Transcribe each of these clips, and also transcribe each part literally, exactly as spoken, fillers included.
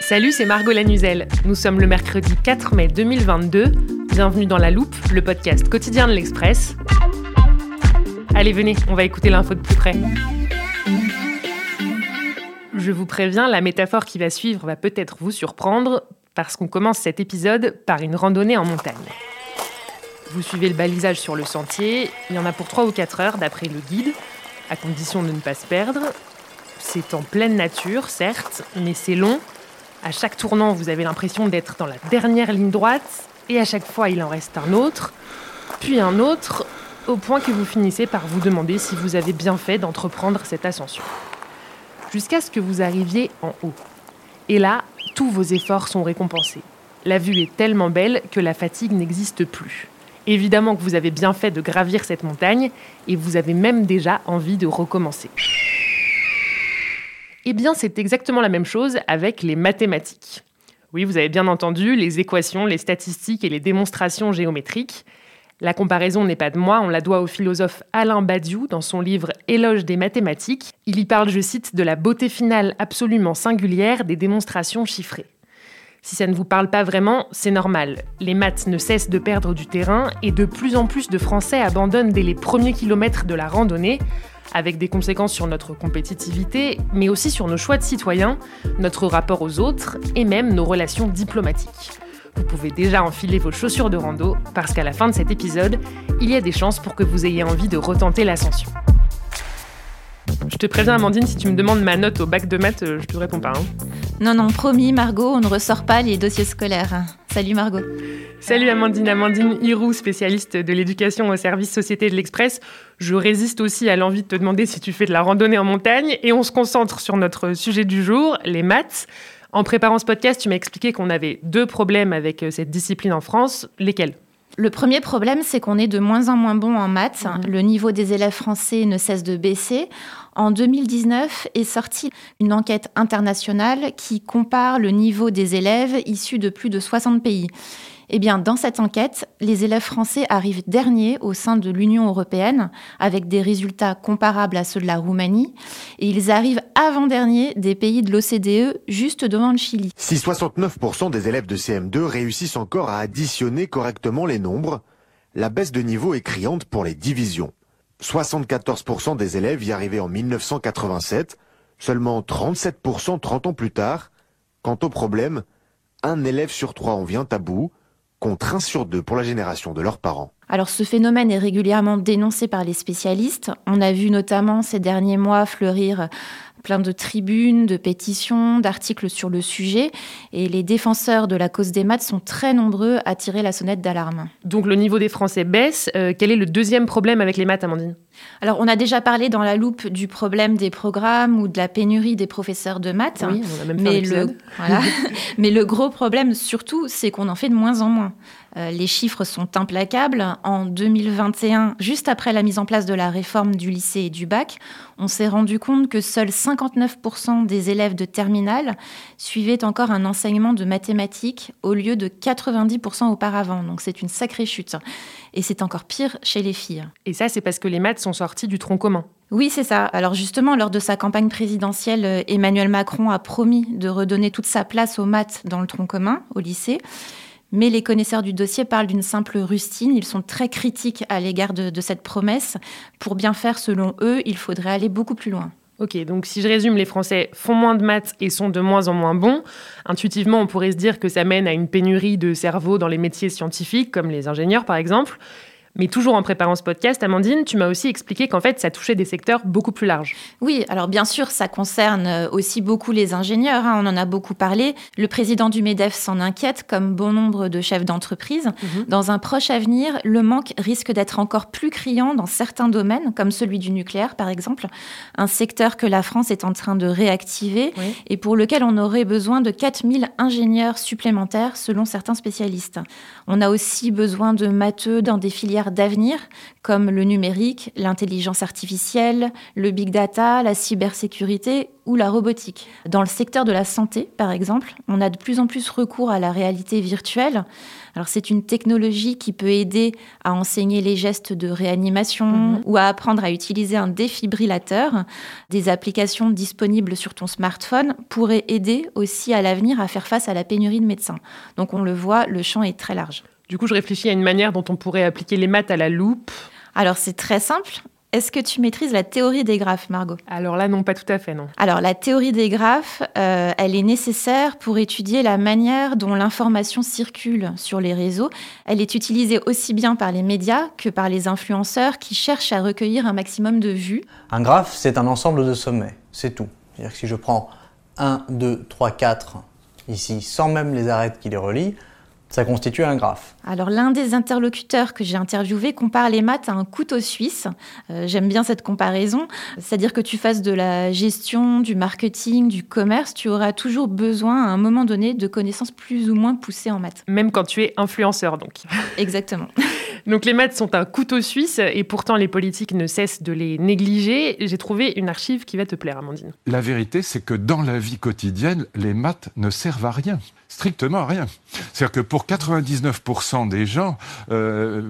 Salut, c'est Margot Lanuzel. Nous sommes le mercredi quatre mai deux mille vingt-deux. Bienvenue dans La Loupe, le podcast quotidien de l'Express. Allez, venez, on va écouter l'info de plus près. Je vous préviens, la métaphore qui va suivre va peut-être vous surprendre, parce qu'on commence cet épisode par une randonnée en montagne. Vous suivez le balisage sur le sentier, il y en a pour trois ou quatre heures d'après le guide, à condition de ne pas se perdre. C'est en pleine nature, certes, mais c'est long. À chaque tournant, vous avez l'impression d'être dans la dernière ligne droite, et à chaque fois, il en reste un autre, puis un autre, au point que vous finissez par vous demander si vous avez bien fait d'entreprendre cette ascension. Jusqu'à ce que vous arriviez en haut. Et là, tous vos efforts sont récompensés. La vue est tellement belle que la fatigue n'existe plus. Évidemment que vous avez bien fait de gravir cette montagne, et vous avez même déjà envie de recommencer. Eh bien, c'est exactement la même chose avec les mathématiques. Oui, vous avez bien entendu, les équations, les statistiques et les démonstrations géométriques. La comparaison n'est pas de moi, on la doit au philosophe Alain Badiou dans son livre « Éloge des mathématiques ». Il y parle, je cite, de la beauté finale absolument singulière des démonstrations chiffrées. Si ça ne vous parle pas vraiment, c'est normal. Les maths ne cessent de perdre du terrain et de plus en plus de Français abandonnent dès les premiers kilomètres de la randonnée, avec des conséquences sur notre compétitivité, mais aussi sur nos choix de citoyens, notre rapport aux autres et même nos relations diplomatiques. Vous pouvez déjà enfiler vos chaussures de rando, parce qu'à la fin de cet épisode, il y a des chances pour que vous ayez envie de retenter l'ascension. Je te préviens, Amandine, si tu me demandes ma note au bac de maths, je te réponds pas. Hein. Non, non, promis, Margot, on ne ressort pas les dossiers scolaires. Salut, Margot. Salut, Amandine. Amandine Hiroux, spécialiste de l'éducation au service Société de l'Express. Je résiste aussi à l'envie de te demander si tu fais de la randonnée en montagne, et on se concentre sur notre sujet du jour, les maths. En préparant ce podcast, tu m'as expliqué qu'on avait deux problèmes avec cette discipline en France. Lesquels ? Le premier problème, c'est qu'on est de moins en moins bon en maths. Mmh. Le niveau des élèves français ne cesse de baisser. En deux mille dix-neuf est sortie une enquête internationale qui compare le niveau des élèves issus de plus de soixante pays. Eh bien, dans cette enquête, les élèves français arrivent derniers au sein de l'Union européenne, avec des résultats comparables à ceux de la Roumanie, et ils arrivent avant-derniers des pays de l'O C D E, juste devant le Chili. Si soixante-neuf pour cent des élèves de C M deux réussissent encore à additionner correctement les nombres, la baisse de niveau est criante pour les divisions. soixante-quatorze pour cent des élèves y arrivaient en mille neuf cent quatre-vingt-sept, seulement trente-sept pour cent trente ans plus tard. Quant au problème, un élève sur trois en vient à bout, contre un sur deux pour la génération de leurs parents. Alors ce phénomène est régulièrement dénoncé par les spécialistes. On a vu notamment ces derniers mois fleurir plein de tribunes, de pétitions, d'articles sur le sujet. Et les défenseurs de la cause des maths sont très nombreux à tirer la sonnette d'alarme. Donc le niveau des Français baisse. Euh, quel est le deuxième problème avec les maths, Amandine ? Alors on a déjà parlé dans La Loupe du problème des programmes ou de la pénurie des professeurs de maths. Oui, on a même fait mais un épisode. Le, voilà. Mais le gros problème surtout, c'est qu'on en fait de moins en moins. Euh, les chiffres sont implacables. En deux mille vingt et un, juste après la mise en place de la réforme du lycée et du bac, on s'est rendu compte que seuls cinquante-neuf pour cent des élèves de terminale suivaient encore un enseignement de mathématiques au lieu de quatre-vingt-dix pour cent auparavant. Donc c'est une sacrée chute. Et c'est encore pire chez les filles. Et ça, c'est parce que les maths sont sortis du tronc commun. Oui, c'est ça. Alors justement, lors de sa campagne présidentielle, Emmanuel Macron a promis de redonner toute sa place aux maths dans le tronc commun, au lycée. Mais les connaisseurs du dossier parlent d'une simple rustine. Ils sont très critiques à l'égard de, de cette promesse. Pour bien faire, selon eux, il faudrait aller beaucoup plus loin. Ok, donc si je résume, les Français font moins de maths et sont de moins en moins bons. Intuitivement, on pourrait se dire que ça mène à une pénurie de cerveaux dans les métiers scientifiques, comme les ingénieurs par exemple. Mais toujours en préparant ce podcast, Amandine, tu m'as aussi expliqué qu'en fait, ça touchait des secteurs beaucoup plus larges. Oui, alors bien sûr, ça concerne aussi beaucoup les ingénieurs, hein, on en a beaucoup parlé. Le président du MEDEF s'en inquiète, comme bon nombre de chefs d'entreprise. Mmh. Dans un proche avenir, le manque risque d'être encore plus criant dans certains domaines, comme celui du nucléaire, par exemple, un secteur que la France est en train de réactiver oui. et pour lequel on aurait besoin de quatre mille ingénieurs supplémentaires, selon certains spécialistes. On a aussi besoin de matheux dans des filières d'avenir, comme le numérique, l'intelligence artificielle, le big data, la cybersécurité ou la robotique. Dans le secteur de la santé, par exemple, on a de plus en plus recours à la réalité virtuelle. Alors, c'est une technologie qui peut aider à enseigner les gestes de réanimation mmh. ou à apprendre à utiliser un défibrillateur. Des applications disponibles sur ton smartphone pourraient aider aussi à l'avenir à faire face à la pénurie de médecins. Donc, on le voit, le champ est très large. Du coup, je réfléchis à une manière dont on pourrait appliquer les maths à la loupe. Alors, c'est très simple. Est-ce que tu maîtrises la théorie des graphes, Margot ? Alors là, non, pas tout à fait, non. Alors, la théorie des graphes, euh, elle est nécessaire pour étudier la manière dont l'information circule sur les réseaux. Elle est utilisée aussi bien par les médias que par les influenceurs qui cherchent à recueillir un maximum de vues. Un graphe, c'est un ensemble de sommets, c'est tout. C'est-à-dire que si je prends un, deux, trois, quatre, ici, sans même les arêtes qui les relient, ça constitue un graphe. Alors, l'un des interlocuteurs que j'ai interviewé compare les maths à un couteau suisse. Euh, j'aime bien cette comparaison. C'est-à-dire que tu fasses de la gestion, du marketing, du commerce, tu auras toujours besoin, à un moment donné, de connaissances plus ou moins poussées en maths. Même quand tu es influenceur, donc. Exactement. Donc, les maths sont un couteau suisse et pourtant, les politiques ne cessent de les négliger. J'ai trouvé une archive qui va te plaire, Amandine. La vérité, c'est que dans la vie quotidienne, les maths ne servent à rien. Strictement à rien. C'est-à-dire que pour quatre-vingt-dix-neuf pour cent des gens, euh,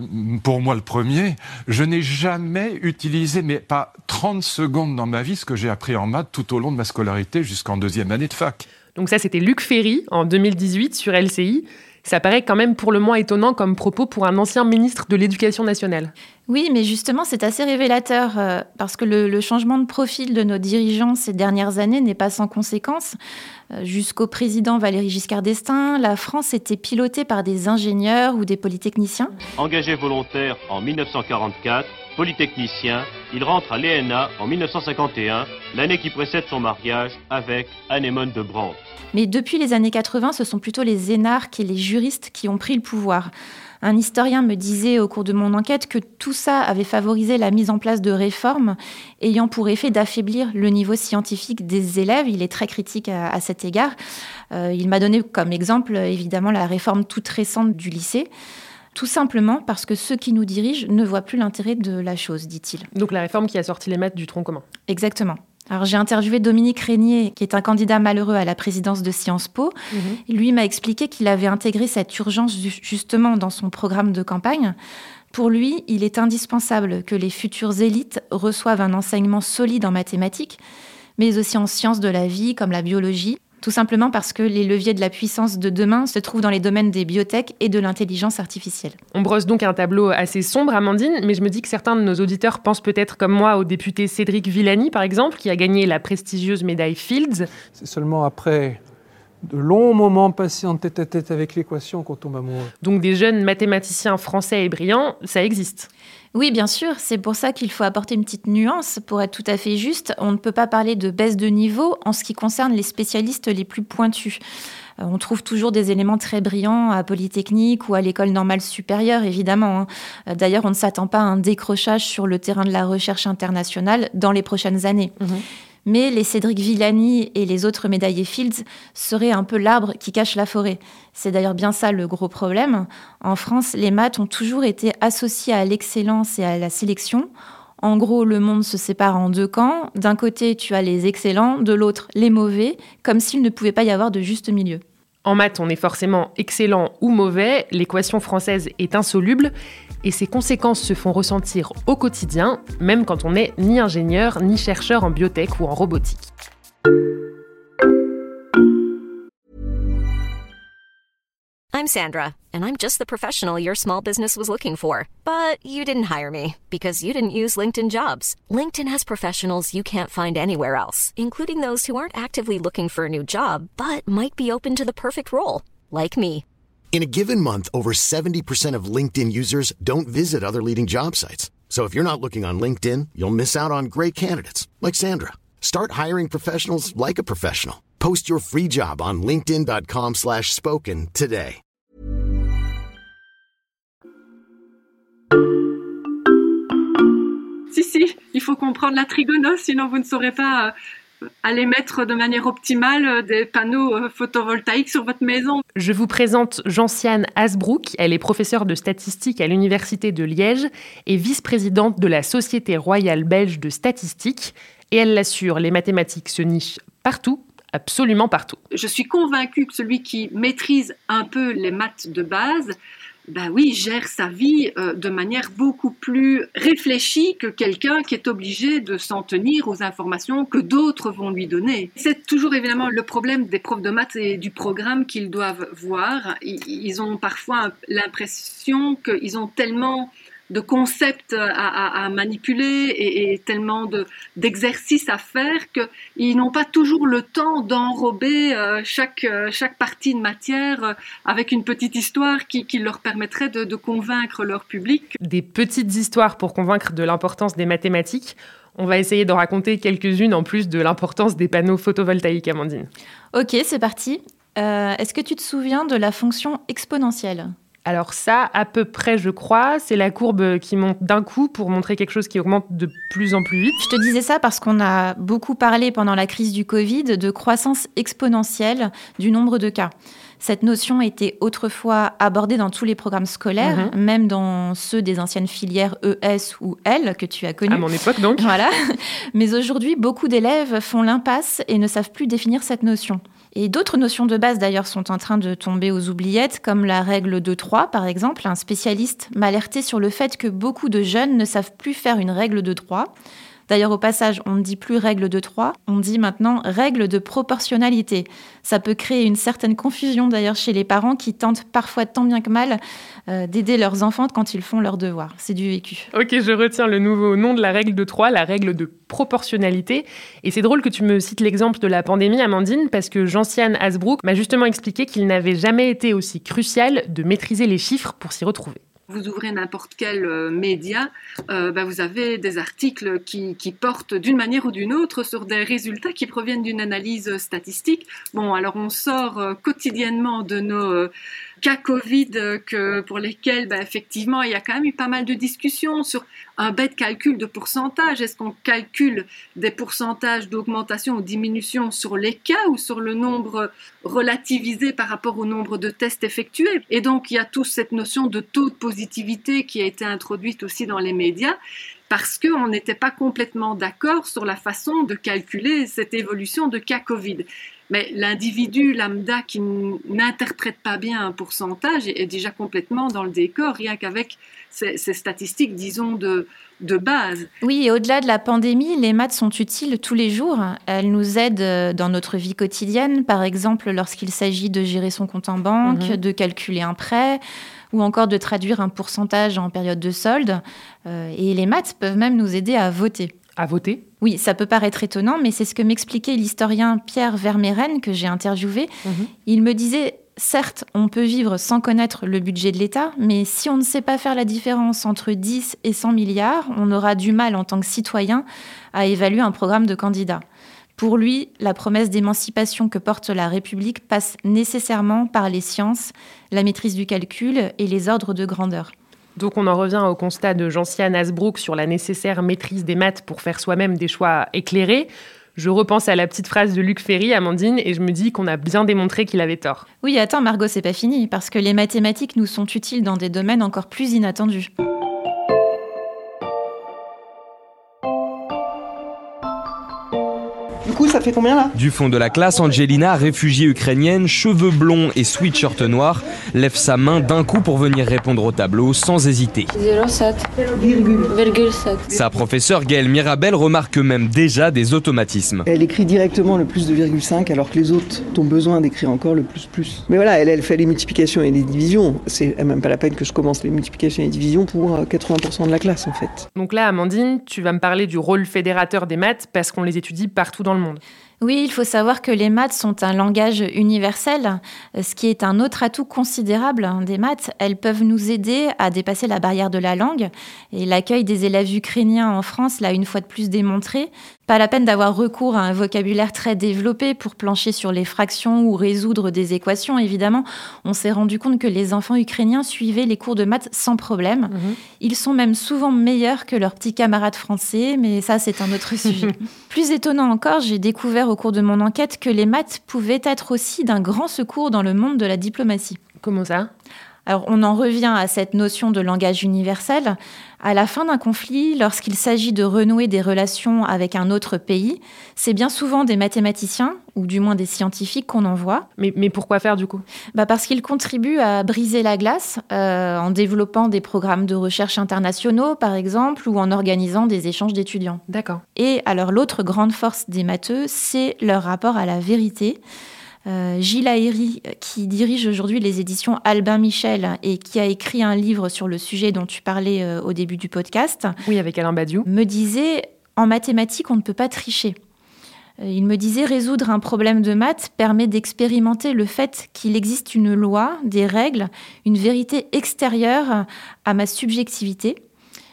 pour moi le premier, je n'ai jamais utilisé, mais pas trente secondes dans ma vie, ce que j'ai appris en maths tout au long de ma scolarité jusqu'en deuxième année de fac. Donc ça, c'était Luc Ferry, en deux mille dix-huit, sur L C I. Ça paraît quand même pour le moins étonnant comme propos pour un ancien ministre de l'Éducation nationale. Oui, mais justement, c'est assez révélateur, euh, parce que le, le changement de profil de nos dirigeants ces dernières années n'est pas sans conséquences. Euh, jusqu'au président Valéry Giscard d'Estaing, la France était pilotée par des ingénieurs ou des polytechniciens. Engagé volontaire en dix-neuf cent quarante-quatre, polytechnicien, il rentre à l'E N A en dix-neuf cent cinquante et un, l'année qui précède son mariage avec Anémone de Brandt. Mais depuis les années quatre-vingt, ce sont plutôt les énarques et les juristes qui ont pris le pouvoir. Un historien me disait au cours de mon enquête que tout ça avait favorisé la mise en place de réformes ayant pour effet d'affaiblir le niveau scientifique des élèves. Il est très critique à, à cet égard. Euh, il m'a donné comme exemple, évidemment, la réforme toute récente du lycée. Tout simplement parce que ceux qui nous dirigent ne voient plus l'intérêt de la chose, dit-il. Donc la réforme qui a sorti les maths du tronc commun. Exactement. Alors, j'ai interviewé Dominique Reynier, qui est un candidat malheureux à la présidence de Sciences Po. Mmh. Lui m'a expliqué qu'il avait intégré cette urgence justement dans son programme de campagne. Pour lui, il est indispensable que les futures élites reçoivent un enseignement solide en mathématiques, mais aussi en sciences de la vie, comme la biologie. Tout simplement parce que les leviers de la puissance de demain se trouvent dans les domaines des biotech et de l'intelligence artificielle. On brosse donc un tableau assez sombre, Amandine, mais je me dis que certains de nos auditeurs pensent peut-être comme moi au député Cédric Villani, par exemple, qui a gagné la prestigieuse médaille Fields. C'est seulement après de longs moments passés en tête-à-tête avec l'équation qu'on tombe amoureux. Donc des jeunes mathématiciens français et brillants, ça existe. Oui, bien sûr, c'est pour ça qu'il faut apporter une petite nuance. Pour être tout à fait juste, on ne peut pas parler de baisse de niveau en ce qui concerne les spécialistes les plus pointus. On trouve toujours des éléments très brillants à Polytechnique ou à l'école normale supérieure, évidemment. D'ailleurs, on ne s'attend pas à un décrochage sur le terrain de la recherche internationale dans les prochaines années. Mmh. Mais les Cédric Villani et les autres médaillés Fields seraient un peu l'arbre qui cache la forêt. C'est d'ailleurs bien ça le gros problème. En France, les maths ont toujours été associés à l'excellence et à la sélection. En gros, le monde se sépare en deux camps. D'un côté, tu as les excellents, de l'autre, les mauvais, comme s'il ne pouvait pas y avoir de juste milieu. En maths, on est forcément excellent ou mauvais, l'équation française est insoluble et ses conséquences se font ressentir au quotidien, même quand on n'est ni ingénieur, ni chercheur en biotech ou en robotique. I'm Sandra, and I'm just the professional your small business was looking for. But you didn't hire me because you didn't use LinkedIn Jobs. LinkedIn has professionals you can't find anywhere else, including those who aren't actively looking for a new job, but might be open to the perfect role, like me. In a given month, over seventy percent of LinkedIn users don't visit other leading job sites. So if you're not looking on LinkedIn, you'll miss out on great candidates, like Sandra. Start hiring professionals like a professional. Post your free job on linkedin.com slash spoken today. Si, si, il faut comprendre la trigonose, sinon vous ne saurez pas aller mettre de manière optimale des panneaux photovoltaïques sur votre maison. Je vous présente Josiane Asbroeck. Elle est professeure de statistique à l'Université de Liège et vice-présidente de la Société royale belge de statistique. Et elle l'assure, les mathématiques se nichent partout, absolument partout. Je suis convaincue que celui qui maîtrise un peu les maths de base, ben oui, gère sa vie euh, de manière beaucoup plus réfléchie que quelqu'un qui est obligé de s'en tenir aux informations que d'autres vont lui donner. C'est toujours évidemment le problème des profs de maths et du programme qu'ils doivent voir. Ils ont parfois l'impression qu'ils ont tellement de concepts à, à, à manipuler et, et tellement de, d'exercices à faire qu'ils n'ont pas toujours le temps d'enrober euh, chaque, euh, chaque partie de matière euh, avec une petite histoire qui, qui leur permettrait de, de convaincre leur public. Des petites histoires pour convaincre de l'importance des mathématiques. On va essayer d'en raconter quelques-unes en plus de l'importance des panneaux photovoltaïques, Amandine. Ok, c'est parti. Euh, est-ce que tu te souviens de la fonction exponentielle ? Alors ça, à peu près, je crois, c'est la courbe qui monte d'un coup pour montrer quelque chose qui augmente de plus en plus vite. Je te disais ça parce qu'on a beaucoup parlé pendant la crise du Covid de croissance exponentielle du nombre de cas. Cette notion était autrefois abordée dans tous les programmes scolaires, mmh. même dans ceux des anciennes filières E S ou L que tu as connues. À mon époque, donc. Voilà. Mais aujourd'hui, beaucoup d'élèves font l'impasse et ne savent plus définir cette notion. Et d'autres notions de base, d'ailleurs, sont en train de tomber aux oubliettes, comme la règle de trois, par exemple. Un spécialiste m'a alerté sur le fait que beaucoup de jeunes ne savent plus faire une règle de trois. D'ailleurs, au passage, on ne dit plus règle de trois, on dit maintenant règle de proportionnalité. Ça peut créer une certaine confusion, d'ailleurs, chez les parents qui tentent parfois tant bien que mal euh, d'aider leurs enfants quand ils font leurs devoirs. C'est du vécu. Ok, je retiens le nouveau nom de la règle de trois, la règle de proportionnalité. Et c'est drôle que tu me cites l'exemple de la pandémie, Amandine, parce que Josiane Asbroeck m'a justement expliqué qu'il n'avait jamais été aussi crucial de maîtriser les chiffres pour s'y retrouver. Vous ouvrez n'importe quel euh, média, euh, bah vous avez des articles qui, qui portent d'une manière ou d'une autre sur des résultats qui proviennent d'une analyse statistique. Bon, alors on sort euh, quotidiennement de nos euh, cas Covid euh, que, pour lesquels, bah, effectivement, il y a quand même eu pas mal de discussions sur un bête calcul de pourcentage. Est-ce qu'on calcule des pourcentages d'augmentation ou diminution sur les cas ou sur le nombre relativisé par rapport au nombre de tests effectués ? Et donc, il y a toute cette notion de taux de positivité qui a été introduite aussi dans les médias parce qu'on n'était pas complètement d'accord sur la façon de calculer cette évolution de cas Covid. Mais l'individu lambda qui n'interprète pas bien un pourcentage est déjà complètement dans le décor, rien qu'avec ces, ces statistiques, disons, de, de base. Oui, et au-delà de la pandémie, les maths sont utiles tous les jours. Elles nous aident dans notre vie quotidienne, par exemple lorsqu'il s'agit de gérer son compte en banque, mmh. de calculer un prêt, ou encore de traduire un pourcentage en période de solde. Euh, et les maths peuvent même nous aider à voter. À voter ? Oui, ça peut paraître étonnant, mais c'est ce que m'expliquait l'historien Pierre Verméren, que j'ai interviewé. Mmh. Il me disait, certes, on peut vivre sans connaître le budget de l'État, mais si on ne sait pas faire la différence entre dix et cent milliards, on aura du mal en tant que citoyen à évaluer un programme de candidats. Pour lui, la promesse d'émancipation que porte la République passe nécessairement par les sciences, la maîtrise du calcul et les ordres de grandeur. Donc on en revient au constat de Josiane Asbroeck sur la nécessaire maîtrise des maths pour faire soi-même des choix éclairés. Je repense à la petite phrase de Luc Ferry, Amandine, et je me dis qu'on a bien démontré qu'il avait tort. Oui, attends Margot, c'est pas fini, parce que les mathématiques nous sont utiles dans des domaines encore plus inattendus. Du coup, ça fait combien là ? Du fond de la classe, Angelina, réfugiée ukrainienne, cheveux blonds et sweatshirt noir, lève sa main d'un coup pour venir répondre au tableau sans hésiter. zéro virgule sept. Sa professeure Gaëlle Mirabel remarque même déjà des automatismes. Elle écrit directement le plus de virgule cinq alors que les autres ont besoin d'écrire encore le plus plus. Mais voilà, elle, elle fait les multiplications et les divisions. C'est même pas la peine que je commence les multiplications et les divisions pour quatre-vingts pour cent de la classe en fait. Donc là, Amandine, tu vas me parler du rôle fédérateur des maths parce qu'on les étudie partout dans le monde. Oui, il faut savoir que les maths sont un langage universel, ce qui est un autre atout considérable des maths. Elles peuvent nous aider à dépasser la barrière de la langue. Et l'accueil des élèves ukrainiens en France l'a une fois de plus démontré. Pas la peine d'avoir recours à un vocabulaire très développé pour plancher sur les fractions ou résoudre des équations. Évidemment, on s'est rendu compte que les enfants ukrainiens suivaient les cours de maths sans problème. Mmh. Ils sont même souvent meilleurs que leurs petits camarades français, mais ça, c'est un autre sujet. Plus étonnant encore, j'ai découvert au cours de mon enquête que les maths pouvaient être aussi d'un grand secours dans le monde de la diplomatie. Comment ça ? Alors, on en revient à cette notion de langage universel. À la fin d'un conflit, lorsqu'il s'agit de renouer des relations avec un autre pays, c'est bien souvent des mathématiciens, ou du moins des scientifiques, qu'on envoie. Mais, mais pourquoi faire du coup ? Bah parce qu'ils contribuent à briser la glace euh, en développant des programmes de recherche internationaux, par exemple, ou en organisant des échanges d'étudiants. D'accord. Et alors, l'autre grande force des matheux, c'est leur rapport à la vérité. Euh, Gilles Aéri, qui dirige aujourd'hui les éditions Albin Michel et qui a écrit un livre sur le sujet dont tu parlais euh, au début du podcast. Oui, avec Alain Badiou. Me disait, en mathématiques, on ne peut pas tricher. Euh, il me disait, résoudre un problème de maths permet d'expérimenter le fait qu'il existe une loi, des règles, une vérité extérieure à ma subjectivité.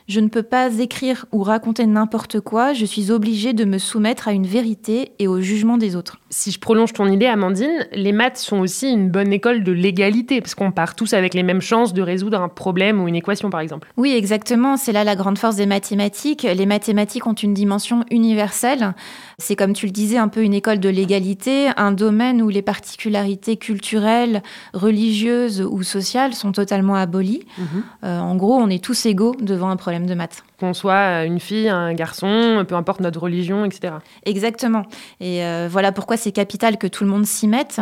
Je ne peux pas écrire ou raconter n'importe quoi, je suis obligée de me soumettre à une vérité et au jugement des autres. Si je prolonge ton idée, Amandine, les maths sont aussi une bonne école de l'égalité, parce qu'on part tous avec les mêmes chances de résoudre un problème ou une équation, par exemple. Oui, exactement, c'est là la grande force des mathématiques. Les mathématiques ont une dimension universelle. C'est, comme tu le disais, un peu une école de l'égalité, un domaine où les particularités culturelles, religieuses ou sociales sont totalement abolies. Mmh. Euh, en gros, on est tous égaux devant un problème de maths. Qu'on soit une fille, un garçon, peu importe notre religion, et cetera. Exactement. Et euh, voilà pourquoi c'est capital que tout le monde s'y mette.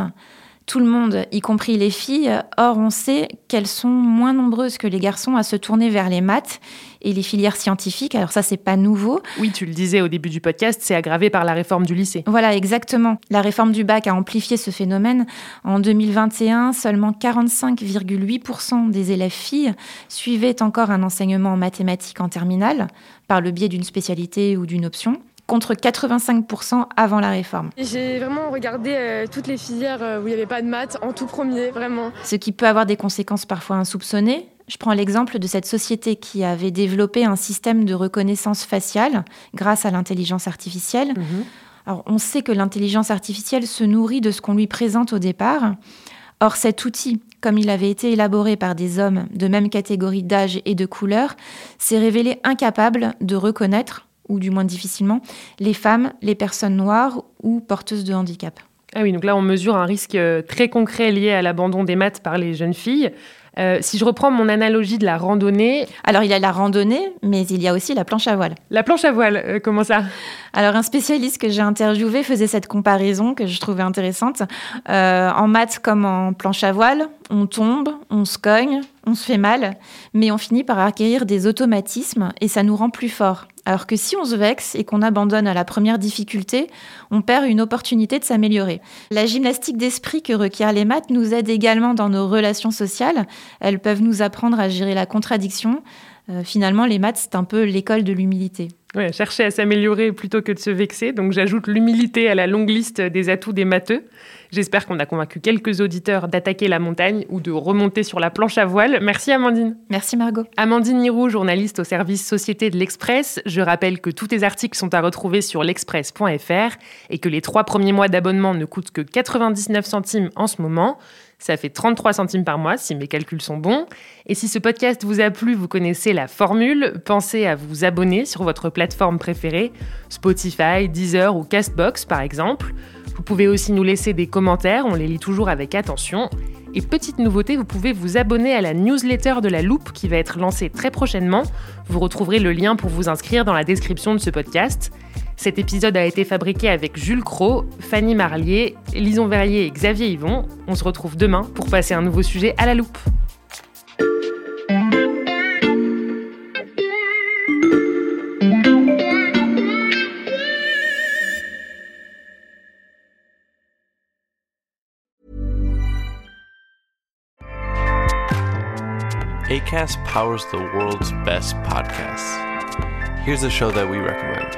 Tout le monde, y compris les filles. Or, on sait qu'elles sont moins nombreuses que les garçons à se tourner vers les maths et les filières scientifiques. Alors ça, c'est pas nouveau. Oui, tu le disais au début du podcast, c'est aggravé par la réforme du lycée. Voilà, exactement. La réforme du bac a amplifié ce phénomène. En deux mille vingt et un, seulement quarante-cinq virgule huit pour cent des élèves filles suivaient encore un enseignement en mathématiques en terminale, par le biais d'une spécialité ou d'une option, contre quatre-vingt-cinq pour cent avant la réforme. J'ai vraiment regardé euh, toutes les filières où il n'y avait pas de maths, en tout premier, vraiment. Ce qui peut avoir des conséquences parfois insoupçonnées. Je prends l'exemple de cette société qui avait développé un système de reconnaissance faciale grâce à l'intelligence artificielle. Mmh. Alors, on sait que l'intelligence artificielle se nourrit de ce qu'on lui présente au départ. Or, cet outil, comme il avait été élaboré par des hommes de même catégorie d'âge et de couleur, s'est révélé incapable de reconnaître, ou du moins difficilement, les femmes, les personnes noires ou porteuses de handicap. Ah oui, donc là, on mesure un risque très concret lié à l'abandon des maths par les jeunes filles. Euh, si je reprends mon analogie de la randonnée... Alors, il y a la randonnée, mais il y a aussi la planche à voile. La planche à voile, euh, comment ça ? Alors, un spécialiste que j'ai interviewé faisait cette comparaison que je trouvais intéressante. Euh, en maths comme en planche à voile, on tombe, on se cogne, on se fait mal, mais on finit par acquérir des automatismes et ça nous rend plus forts. Alors que si on se vexe et qu'on abandonne à la première difficulté, on perd une opportunité de s'améliorer. La gymnastique d'esprit que requièrent les maths nous aide également dans nos relations sociales. Elles peuvent nous apprendre à gérer la contradiction. Euh, finalement, les maths, c'est un peu l'école de l'humilité. Ouais, chercher à s'améliorer plutôt que de se vexer. Donc j'ajoute l'humilité à la longue liste des atouts des matheux. J'espère qu'on a convaincu quelques auditeurs d'attaquer la montagne ou de remonter sur la planche à voile. Merci Amandine. Merci Margot. Amandine Hiroux, journaliste au service Société de l'Express. Je rappelle que tous tes articles sont à retrouver sur l'express point f r et que les trois premiers mois d'abonnement ne coûtent que quatre-vingt-dix-neuf centimes en ce moment. Ça fait trente-trois centimes par mois si mes calculs sont bons. Et si ce podcast vous a plu, vous connaissez la formule. Pensez à vous abonner sur votre plateforme préférée, Spotify, Deezer ou Castbox par exemple. Vous pouvez aussi nous laisser des commentaires, on les lit toujours avec attention. Et petite nouveauté, vous pouvez vous abonner à la newsletter de La Loupe qui va être lancée très prochainement. Vous retrouverez le lien pour vous inscrire dans la description de ce podcast. Cet épisode a été fabriqué avec Jules Cro, Fanny Marlier, Lison Verrier et Xavier Yvon. On se retrouve demain pour passer un nouveau sujet à la loupe. Acast powers the world's best podcasts. Here's a show that we recommend.